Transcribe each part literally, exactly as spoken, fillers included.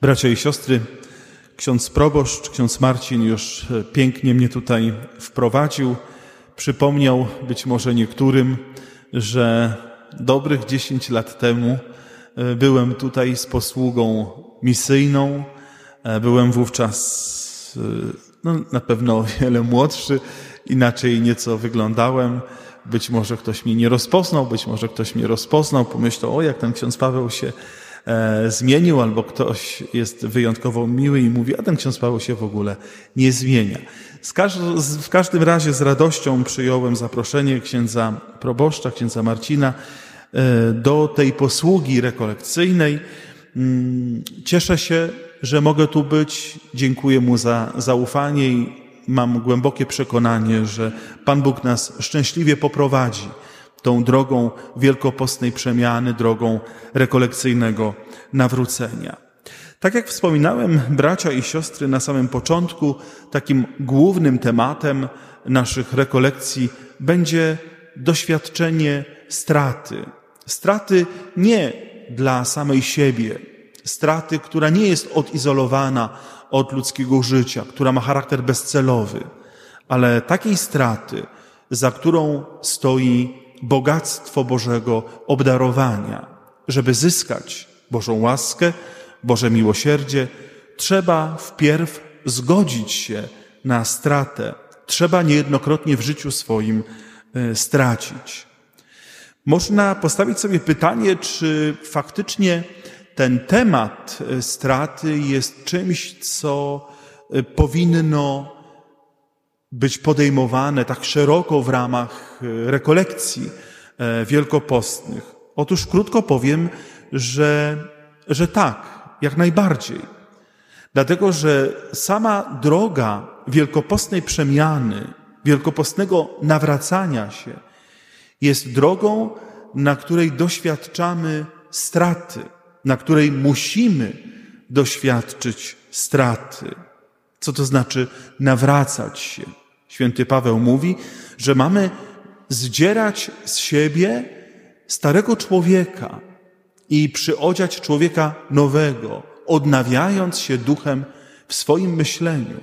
Bracia i siostry, ksiądz proboszcz, ksiądz Marcin już pięknie mnie tutaj wprowadził. Przypomniał być może niektórym, że dobrych dziesięć lat temu byłem tutaj z posługą misyjną. Byłem wówczas no, na pewno o wiele młodszy, inaczej nieco wyglądałem. Być może ktoś mnie nie rozpoznał, być może ktoś mnie rozpoznał, pomyślał, o jak ten ksiądz Paweł się e, zmienił, albo ktoś jest wyjątkowo miły i mówi, a ten ksiądz Paweł się w ogóle nie zmienia. Z każ z, w każdym razie z radością przyjąłem zaproszenie księdza proboszcza, księdza Marcina e, do tej posługi rekolekcyjnej. Cieszę się, że mogę tu być. Dziękuję mu za zaufanie i mam głębokie przekonanie, że Pan Bóg nas szczęśliwie poprowadzi tą drogą wielkopostnej przemiany, drogą rekolekcyjnego nawrócenia. Tak jak wspominałem, bracia i siostry, na samym początku takim głównym tematem naszych rekolekcji będzie doświadczenie straty. Straty nie dla samej siebie, straty, która nie jest odizolowana od ludzkiego życia, która ma charakter bezcelowy, ale takiej straty, za którą stoi bogactwo Bożego obdarowania. Żeby zyskać Bożą łaskę, Boże miłosierdzie, trzeba wpierw zgodzić się na stratę. Trzeba niejednokrotnie w życiu swoim stracić. Można postawić sobie pytanie, czy faktycznie ten temat straty jest czymś, co powinno być podejmowane tak szeroko w ramach rekolekcji wielkopostnych. Otóż krótko powiem, że, że tak, jak najbardziej. Dlatego, że sama droga wielkopostnej przemiany, wielkopostnego nawracania się jest drogą, na której doświadczamy straty, na której musimy doświadczyć straty. Co to znaczy nawracać się? Święty Paweł mówi, że mamy zdzierać z siebie starego człowieka i przyodziać człowieka nowego, odnawiając się duchem w swoim myśleniu.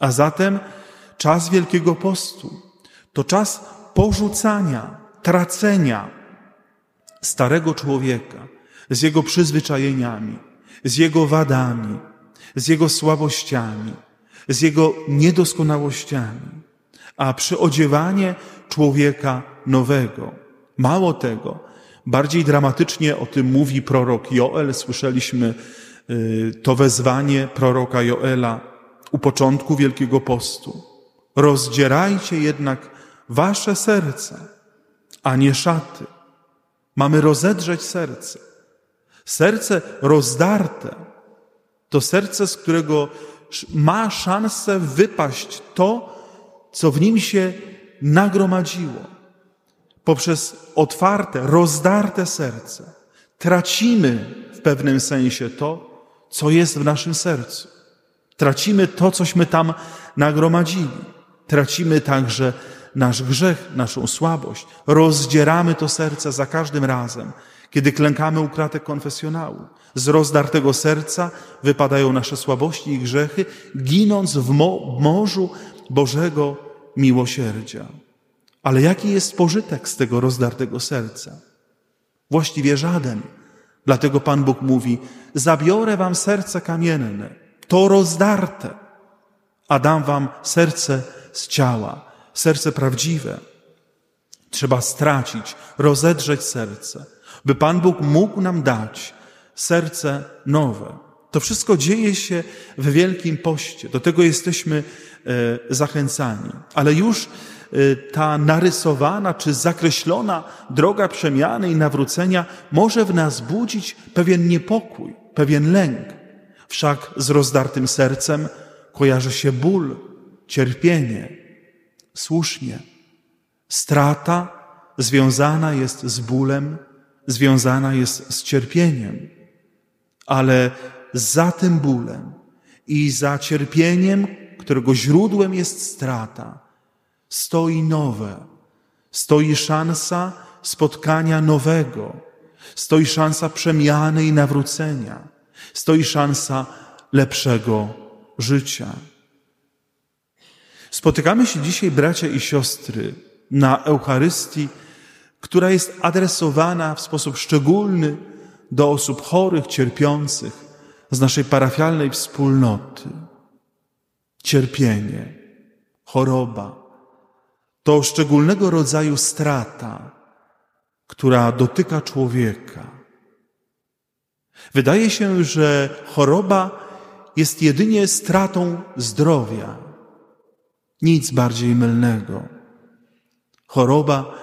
A zatem czas Wielkiego Postu to czas porzucania, tracenia starego człowieka z jego przyzwyczajeniami, z jego wadami, z jego słabościami, z jego niedoskonałościami, a przyodziewanie człowieka nowego. Mało tego, bardziej dramatycznie o tym mówi prorok Joel. Słyszeliśmy to wezwanie proroka Joela u początku Wielkiego Postu. Rozdzierajcie jednak wasze serca, a nie szaty. Mamy rozedrzeć serce. Serce rozdarte to serce, z którego ma szansę wypaść to, co w nim się nagromadziło. Poprzez otwarte, rozdarte serce tracimy w pewnym sensie to, co jest w naszym sercu. Tracimy to, cośmy tam nagromadzili. Tracimy także nasz grzech, naszą słabość. Rozdzieramy to serce za każdym razem, kiedy klękamy u kratek konfesjonału. Z rozdartego serca wypadają nasze słabości i grzechy, ginąc w mo- morzu Bożego miłosierdzia. Ale jaki jest pożytek z tego rozdartego serca? Właściwie żaden. Dlatego Pan Bóg mówi, zabiorę wam serce kamienne, to rozdarte, a dam wam serce z ciała, serce prawdziwe. Trzeba stracić, rozedrzeć serce, by Pan Bóg mógł nam dać serce nowe. To wszystko dzieje się w Wielkim Poście. Do tego jesteśmy zachęcani. Ale już ta narysowana czy zakreślona droga przemiany i nawrócenia może w nas budzić pewien niepokój, pewien lęk. Wszak z rozdartym sercem kojarzy się ból, cierpienie. Słusznie. Strata związana jest z bólem, związana jest z cierpieniem, ale za tym bólem i za cierpieniem, którego źródłem jest strata, stoi nowe, stoi szansa spotkania nowego, stoi szansa przemiany i nawrócenia, stoi szansa lepszego życia. Spotykamy się dzisiaj, bracia i siostry, na Eucharystii, która jest adresowana w sposób szczególny do osób chorych, cierpiących z naszej parafialnej wspólnoty. Cierpienie, choroba to szczególnego rodzaju strata, która dotyka człowieka. Wydaje się, że choroba jest jedynie stratą zdrowia. Nic bardziej mylnego. Choroba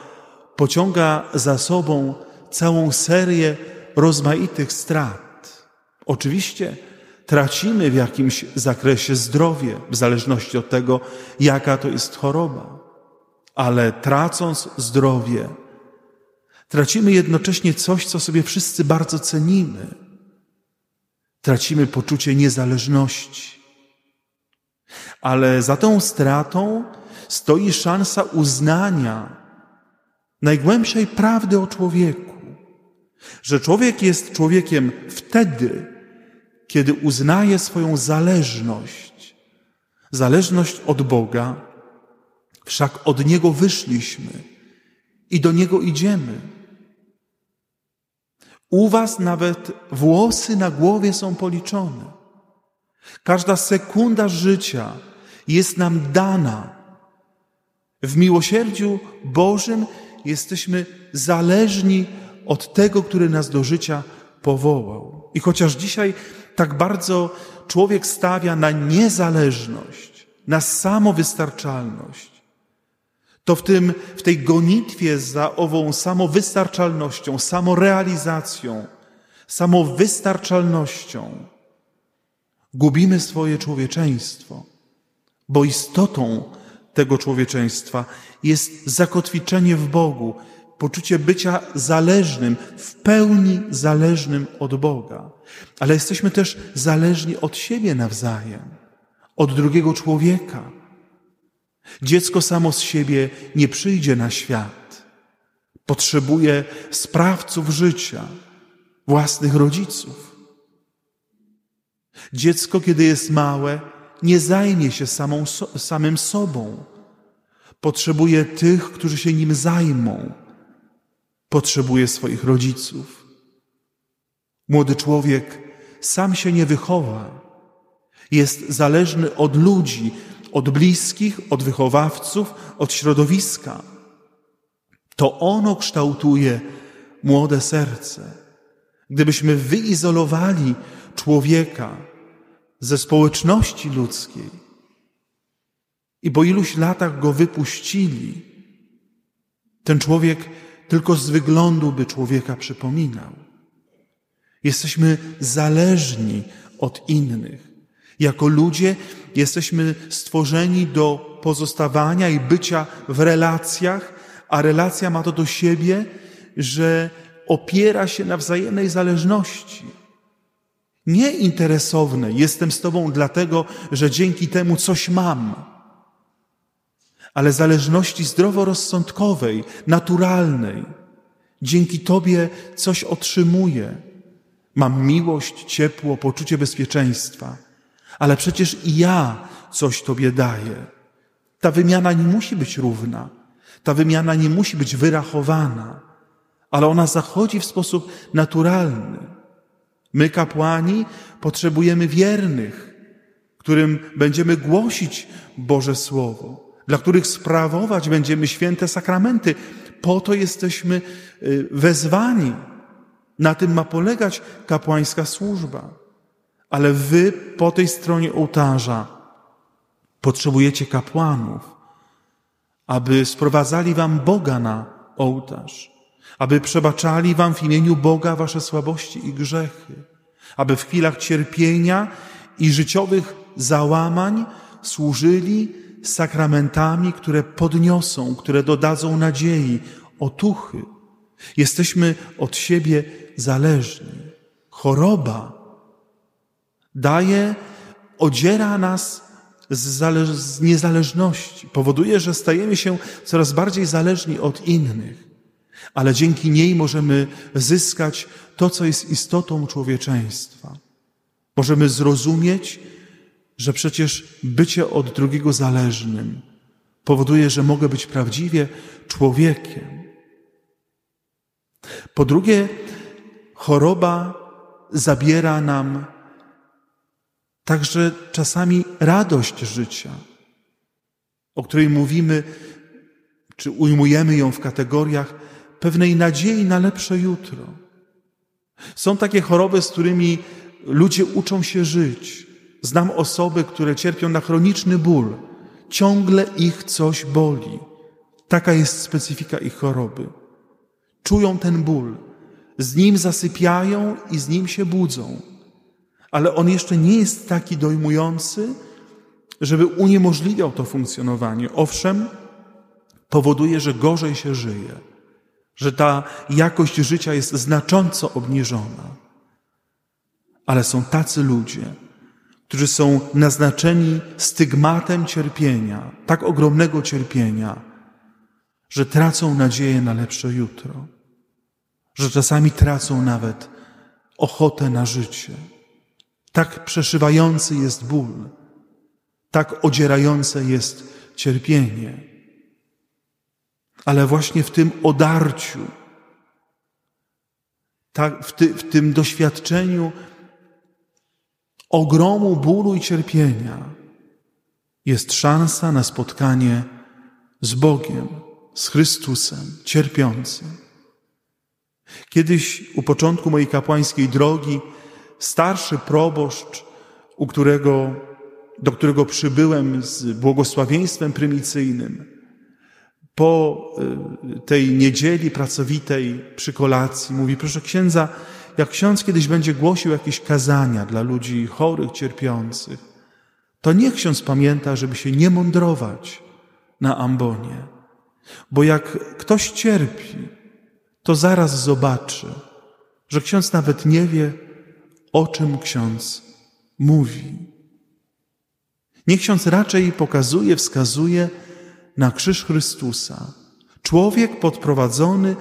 pociąga za sobą całą serię rozmaitych strat. Oczywiście tracimy w jakimś zakresie zdrowie, w zależności od tego, jaka to jest choroba. Ale tracąc zdrowie, tracimy jednocześnie coś, co sobie wszyscy bardzo cenimy. Tracimy poczucie niezależności. Ale za tą stratą stoi szansa uznania najgłębszej prawdy o człowieku, że człowiek jest człowiekiem wtedy, kiedy uznaje swoją zależność, zależność od Boga, wszak od Niego wyszliśmy i do Niego idziemy. U was nawet włosy na głowie są policzone. Każda sekunda życia jest nam dana. W miłosierdziu Bożym jesteśmy zależni od tego, który nas do życia powołał. I chociaż dzisiaj tak bardzo człowiek stawia na niezależność, na samowystarczalność, to w tym, w tej gonitwie za ową samowystarczalnością, samorealizacją, samowystarczalnością gubimy swoje człowieczeństwo, bo istotą tego człowieczeństwa jest zakotwiczenie w Bogu, poczucie bycia zależnym, w pełni zależnym od Boga. Ale jesteśmy też zależni od siebie nawzajem, od drugiego człowieka. Dziecko samo z siebie nie przyjdzie na świat. Potrzebuje sprawców życia, własnych rodziców. Dziecko, kiedy jest małe, nie zajmie się samą, samym sobą. Potrzebuje tych, którzy się nim zajmą. Potrzebuje swoich rodziców. Młody człowiek sam się nie wychowa. Jest zależny od ludzi, od bliskich, od wychowawców, od środowiska. To ono kształtuje młode serce. Gdybyśmy wyizolowali człowieka ze społeczności ludzkiej i po iluś latach go wypuścili, ten człowiek tylko z wyglądu by człowieka przypominał. Jesteśmy zależni od innych. Jako ludzie jesteśmy stworzeni do pozostawania i bycia w relacjach, a relacja ma to do siebie, że opiera się na wzajemnej zależności. Nie interesowny, jestem z tobą dlatego, że dzięki temu coś mam, ale zależności zdroworozsądkowej, naturalnej. Dzięki tobie coś otrzymuję. Mam miłość, ciepło, poczucie bezpieczeństwa. Ale przecież i ja coś Tobie daję. Ta wymiana nie musi być równa. Ta wymiana nie musi być wyrachowana. Ale ona zachodzi w sposób naturalny. My, kapłani, potrzebujemy wiernych, którym będziemy głosić Boże Słowo, dla których sprawować będziemy święte sakramenty. Po to jesteśmy wezwani. Na tym ma polegać kapłańska służba. Ale wy po tej stronie ołtarza potrzebujecie kapłanów, aby sprowadzali wam Boga na ołtarz, aby przebaczali wam w imieniu Boga wasze słabości i grzechy, aby w chwilach cierpienia i życiowych załamań służyli sakramentami, które podniosą, które dodadzą nadziei, otuchy. Jesteśmy od siebie zależni. Choroba daje, odziera nas z, zale- z niezależności. Powoduje, że stajemy się coraz bardziej zależni od innych. Ale dzięki niej możemy zyskać to, co jest istotą człowieczeństwa. Możemy zrozumieć, że przecież bycie od drugiego zależnym powoduje, że mogę być prawdziwie człowiekiem. Po drugie, choroba zabiera nam także czasami radość życia, o której mówimy, czy ujmujemy ją w kategoriach pewnej nadziei na lepsze jutro. Są takie choroby, z którymi ludzie uczą się żyć. Znam osoby, które cierpią na chroniczny ból. Ciągle ich coś boli. Taka jest specyfika ich choroby. Czują ten ból. Z nim zasypiają i z nim się budzą. Ale on jeszcze nie jest taki dojmujący, żeby uniemożliwiał to funkcjonowanie. Owszem, powoduje, że gorzej się żyje, że ta jakość życia jest znacząco obniżona. Ale są tacy ludzie, którzy są naznaczeni stygmatem cierpienia, tak ogromnego cierpienia, że tracą nadzieję na lepsze jutro, że czasami tracą nawet ochotę na życie. Tak przeszywający jest ból, tak odzierające jest cierpienie. Ale właśnie w tym odarciu, tak, w, ty, w tym doświadczeniu ogromu bólu i cierpienia jest szansa na spotkanie z Bogiem, z Chrystusem cierpiącym. Kiedyś u początku mojej kapłańskiej drogi starszy proboszcz, u którego, do którego przybyłem z błogosławieństwem prymicyjnym, po tej niedzieli pracowitej przy kolacji mówi: proszę księdza, jak ksiądz kiedyś będzie głosił jakieś kazania dla ludzi chorych, cierpiących, to niech ksiądz pamięta, żeby się nie mądrować na ambonie. Bo jak ktoś cierpi, to zaraz zobaczy, że ksiądz nawet nie wie, o czym ksiądz mówi. Niech ksiądz raczej pokazuje, wskazuje na krzyż Chrystusa. Człowiek podprowadzony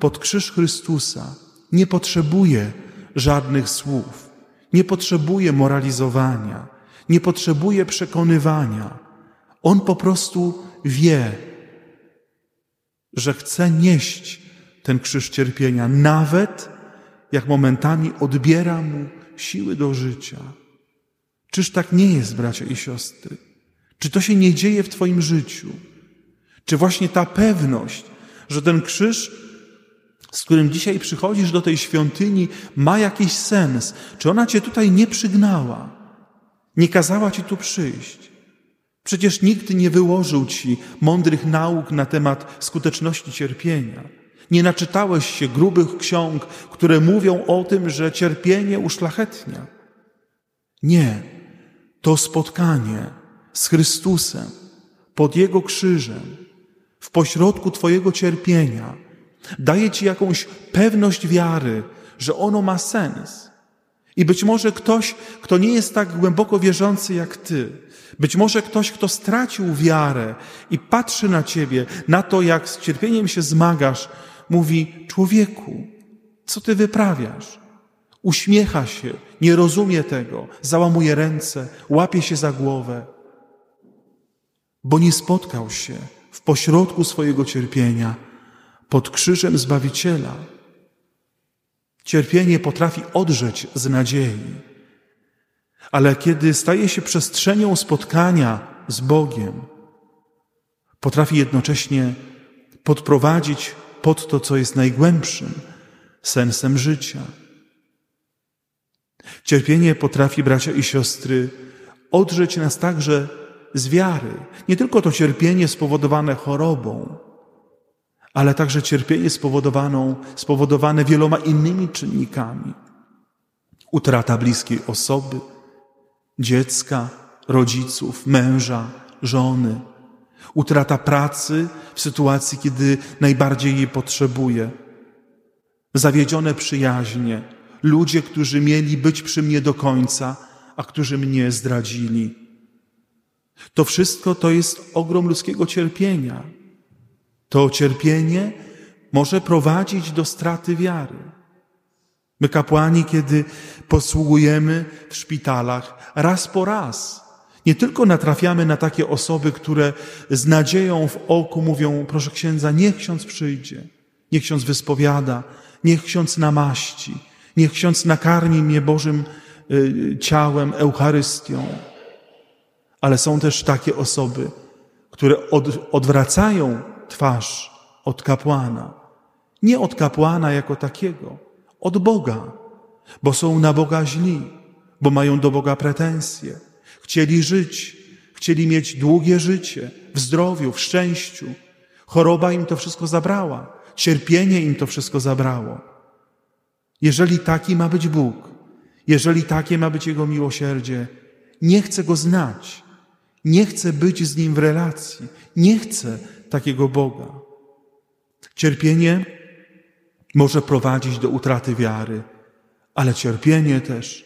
pod krzyż Chrystusa nie potrzebuje żadnych słów, nie potrzebuje moralizowania, nie potrzebuje przekonywania. On po prostu wie, że chce nieść ten krzyż cierpienia, nawet jak momentami odbiera mu siły do życia. Czyż tak nie jest, bracia i siostry? Czy to się nie dzieje w twoim życiu? Czy właśnie ta pewność, że ten krzyż, z którym dzisiaj przychodzisz do tej świątyni, ma jakiś sens? Czy ona cię tutaj nie przygnała? Nie kazała ci tu przyjść? Przecież nikt nie wyłożył ci mądrych nauk na temat skuteczności cierpienia. Nie naczytałeś się grubych ksiąg, które mówią o tym, że cierpienie uszlachetnia. Nie, to spotkanie z Chrystusem, pod Jego krzyżem, w pośrodku twojego cierpienia, daje ci jakąś pewność wiary, że ono ma sens. I być może ktoś, kto nie jest tak głęboko wierzący jak ty, być może ktoś, kto stracił wiarę i patrzy na ciebie, na to, jak z cierpieniem się zmagasz, mówi: człowieku, co ty wyprawiasz? Uśmiecha się, nie rozumie tego, załamuje ręce, łapie się za głowę, bo nie spotkał się w pośrodku swojego cierpienia pod krzyżem Zbawiciela. Cierpienie potrafi odrzeć z nadziei, ale kiedy staje się przestrzenią spotkania z Bogiem, potrafi jednocześnie podprowadzić pod to, co jest najgłębszym sensem życia. Cierpienie potrafi, bracia i siostry, odrzeć nas także z wiary. Nie tylko to cierpienie spowodowane chorobą, ale także cierpienie spowodowane wieloma innymi czynnikami. Utrata bliskiej osoby, dziecka, rodziców, męża, żony. Utrata pracy w sytuacji, kiedy najbardziej jej potrzebuje. Zawiedzione przyjaźnie. Ludzie, którzy mieli być przy mnie do końca, a którzy mnie zdradzili. To wszystko to jest ogrom ludzkiego cierpienia. To cierpienie może prowadzić do straty wiary. My kapłani, kiedy posługujemy w szpitalach, raz po raz nie tylko natrafiamy na takie osoby, które z nadzieją w oku mówią: proszę księdza, niech ksiądz przyjdzie, niech ksiądz wyspowiada, niech ksiądz namaści, niech ksiądz nakarmi mnie Bożym ciałem, Eucharystią. Ale są też takie osoby, które od, odwracają twarz od kapłana. Nie od kapłana jako takiego, od Boga, bo są na Boga źli, bo mają do Boga pretensje. Chcieli żyć, chcieli mieć długie życie, w zdrowiu, w szczęściu. Choroba im to wszystko zabrała, cierpienie im to wszystko zabrało. Jeżeli taki ma być Bóg, jeżeli takie ma być Jego miłosierdzie, nie chcę Go znać, nie chcę być z Nim w relacji, nie chcę takiego Boga. Cierpienie może prowadzić do utraty wiary, ale cierpienie też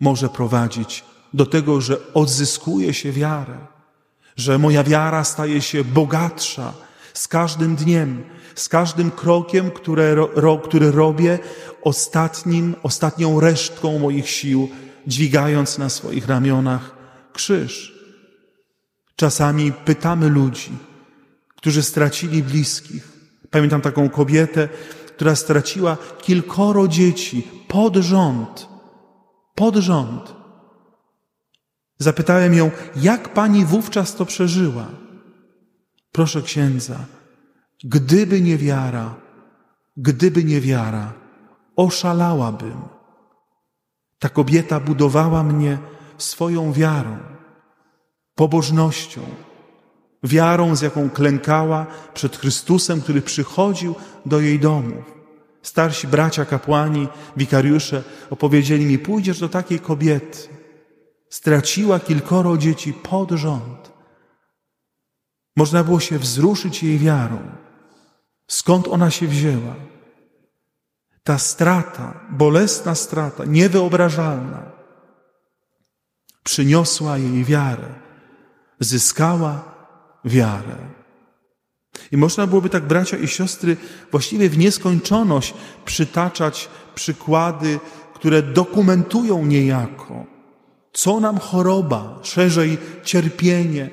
może prowadzić do tego, że odzyskuje się wiarę, że moja wiara staje się bogatsza z każdym dniem, z każdym krokiem, które, ro, który robię ostatnim, ostatnią resztką moich sił, dźwigając na swoich ramionach krzyż. Czasami pytamy ludzi, którzy stracili bliskich. Pamiętam taką kobietę, która straciła kilkoro dzieci pod rząd. Pod rząd. Zapytałem ją: jak pani wówczas to przeżyła? Proszę księdza, gdyby nie wiara, gdyby nie wiara, oszalałabym. Ta kobieta budowała mnie swoją wiarą, pobożnością, wiarą, z jaką klękała przed Chrystusem, który przychodził do jej domu. Starsi bracia, kapłani, wikariusze opowiedzieli mi: pójdziesz do takiej kobiety. Straciła kilkoro dzieci pod rząd. Można było się wzruszyć jej wiarą. Skąd ona się wzięła? Ta strata, bolesna strata, niewyobrażalna, przyniosła jej wiarę, zyskała wiarę. I można byłoby tak, bracia i siostry, właściwie w nieskończoność przytaczać przykłady, które dokumentują niejako, co nam choroba, szerzej cierpienie,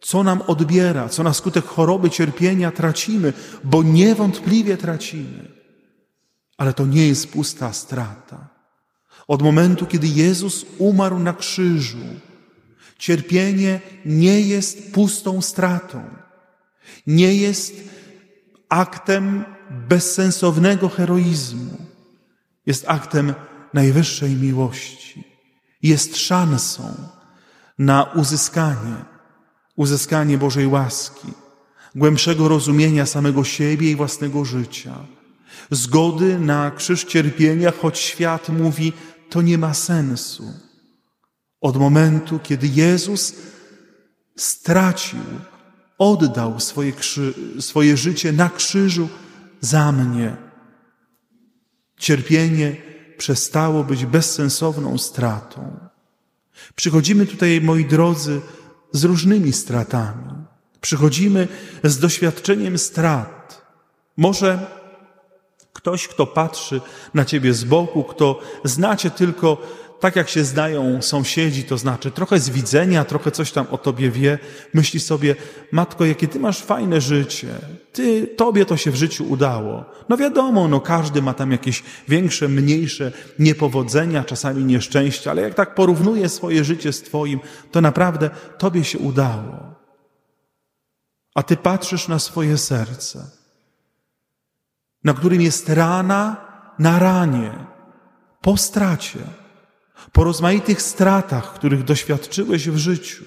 co nam odbiera, co na skutek choroby, cierpienia tracimy, bo niewątpliwie tracimy. Ale to nie jest pusta strata. Od momentu, kiedy Jezus umarł na krzyżu, cierpienie nie jest pustą stratą. Nie jest aktem bezsensownego heroizmu. Jest aktem najwyższej miłości. Jest szansą na uzyskanie, uzyskanie Bożej łaski, głębszego rozumienia samego siebie i własnego życia, zgody na krzyż cierpienia, choć świat mówi: to nie ma sensu. Od momentu, kiedy Jezus stracił, oddał swoje, krzy- swoje życie na krzyżu za mnie, cierpienie przestało być bezsensowną stratą. Przychodzimy tutaj, moi drodzy, z różnymi stratami. Przychodzimy z doświadczeniem strat. Może ktoś, kto patrzy na ciebie z boku, kto zna cię tylko tak, jak się znają sąsiedzi, to znaczy trochę z widzenia, trochę coś tam o tobie wie, myśli sobie: matko, jakie ty masz fajne życie, ty, tobie to się w życiu udało. No wiadomo, no każdy ma tam jakieś większe, mniejsze niepowodzenia, czasami nieszczęścia, ale jak tak porównuje swoje życie z twoim, to naprawdę tobie się udało. A ty patrzysz na swoje serce, na którym jest rana na ranie, po stracie, po rozmaitych stratach, których doświadczyłeś w życiu.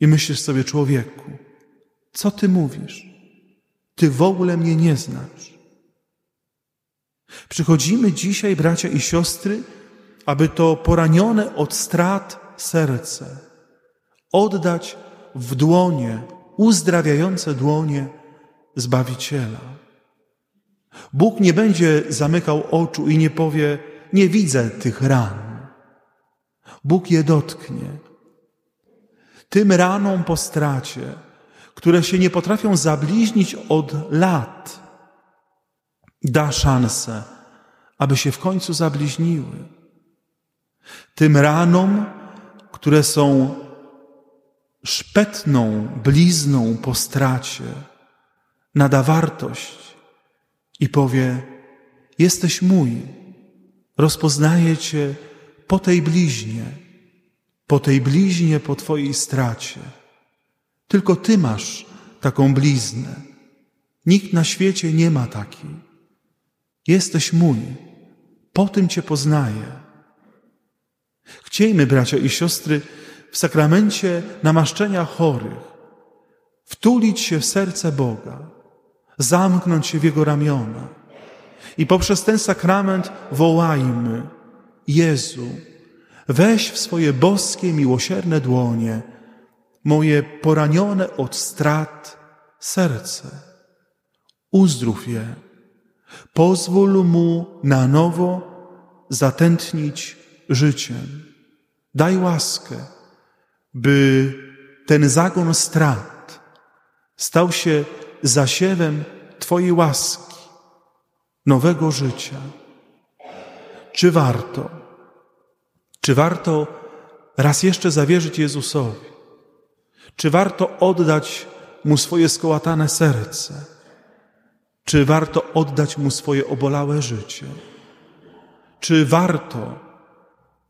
I myślisz sobie: człowieku, co ty mówisz? Ty w ogóle mnie nie znasz. Przychodzimy dzisiaj, bracia i siostry, aby to poranione od strat serce oddać w dłonie, uzdrawiające dłonie Zbawiciela. Bóg nie będzie zamykał oczu i nie powie: nie widzę tych ran. Bóg je dotknie. Tym ranom po stracie, które się nie potrafią zabliźnić od lat, da szansę aby się w końcu zabliźniły. Tym ranom, które są szpetną blizną po stracie, nada wartość i powie: jesteś mój, rozpoznaję Cię po tej bliźnie, po tej bliźnie, po Twojej stracie. Tylko Ty masz taką bliznę. Nikt na świecie nie ma takiej. Jesteś mój, po tym Cię poznaję. Chciejmy, bracia i siostry, w sakramencie namaszczenia chorych wtulić się w serce Boga, zamknąć się w Jego ramiona i poprzez ten sakrament wołajmy: Jezu, weź w swoje boskie, miłosierne dłonie moje poranione od strat serce. Uzdrów je. Pozwól mu na nowo zatętnić życiem. Daj łaskę, by ten zagon strat stał się zasiewem Twojej łaski, nowego życia. Czy warto? Czy warto raz jeszcze zawierzyć Jezusowi? Czy warto oddać Mu swoje skołatane serce? Czy warto oddać Mu swoje obolałe życie? Czy warto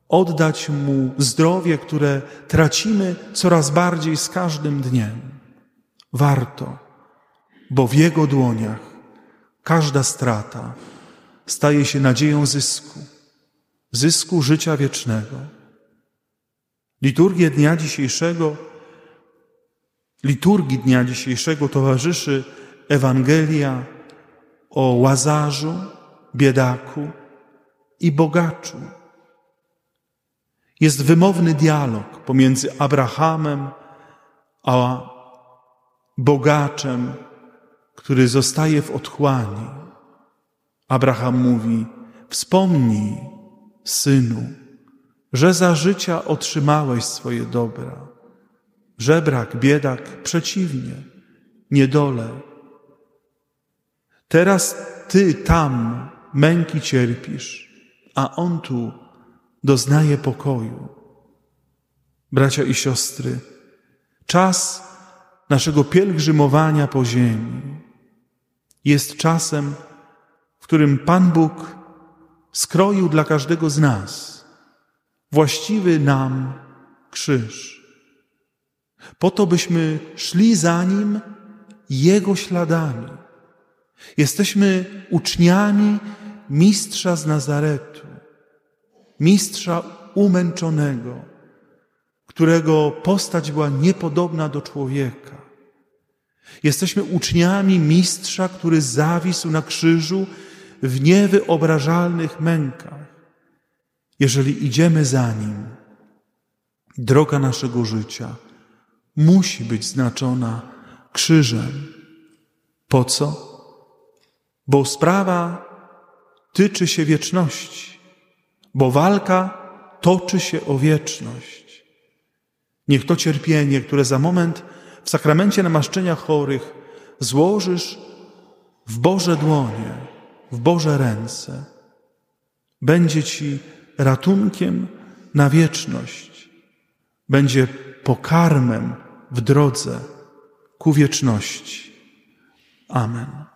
oddać Mu zdrowie, które tracimy coraz bardziej z każdym dniem? Warto, bo w Jego dłoniach każda strata staje się nadzieją zysku, zysku życia wiecznego. Liturgię dnia dzisiejszego, liturgii dnia dzisiejszego towarzyszy Ewangelia o Łazarzu, biedaku i bogaczu. Jest wymowny dialog pomiędzy Abrahamem a bogaczem, który zostaje w otchłani. Abraham mówi: wspomnij, synu, że za życia otrzymałeś swoje dobra. Żebrak, biedak, przeciwnie, niedolę. Teraz ty tam męki cierpisz, a on tu doznaje pokoju. Bracia i siostry, czas naszego pielgrzymowania po ziemi jest czasem, w którym Pan Bóg skroił dla każdego z nas właściwy nam krzyż. Po to, byśmy szli za Nim Jego śladami. Jesteśmy uczniami Mistrza z Nazaretu, Mistrza umęczonego, którego postać była niepodobna do człowieka. Jesteśmy uczniami Mistrza, który zawisł na krzyżu w niewyobrażalnych mękach. Jeżeli idziemy za Nim, droga naszego życia musi być znaczona krzyżem. Po co? Bo sprawa tyczy się wieczności, bo walka toczy się o wieczność. Niech to cierpienie, które za moment w sakramencie namaszczenia chorych złożysz w Boże dłonie, w Boże ręce, będzie Ci ratunkiem na wieczność, będzie pokarmem w drodze ku wieczności. Amen.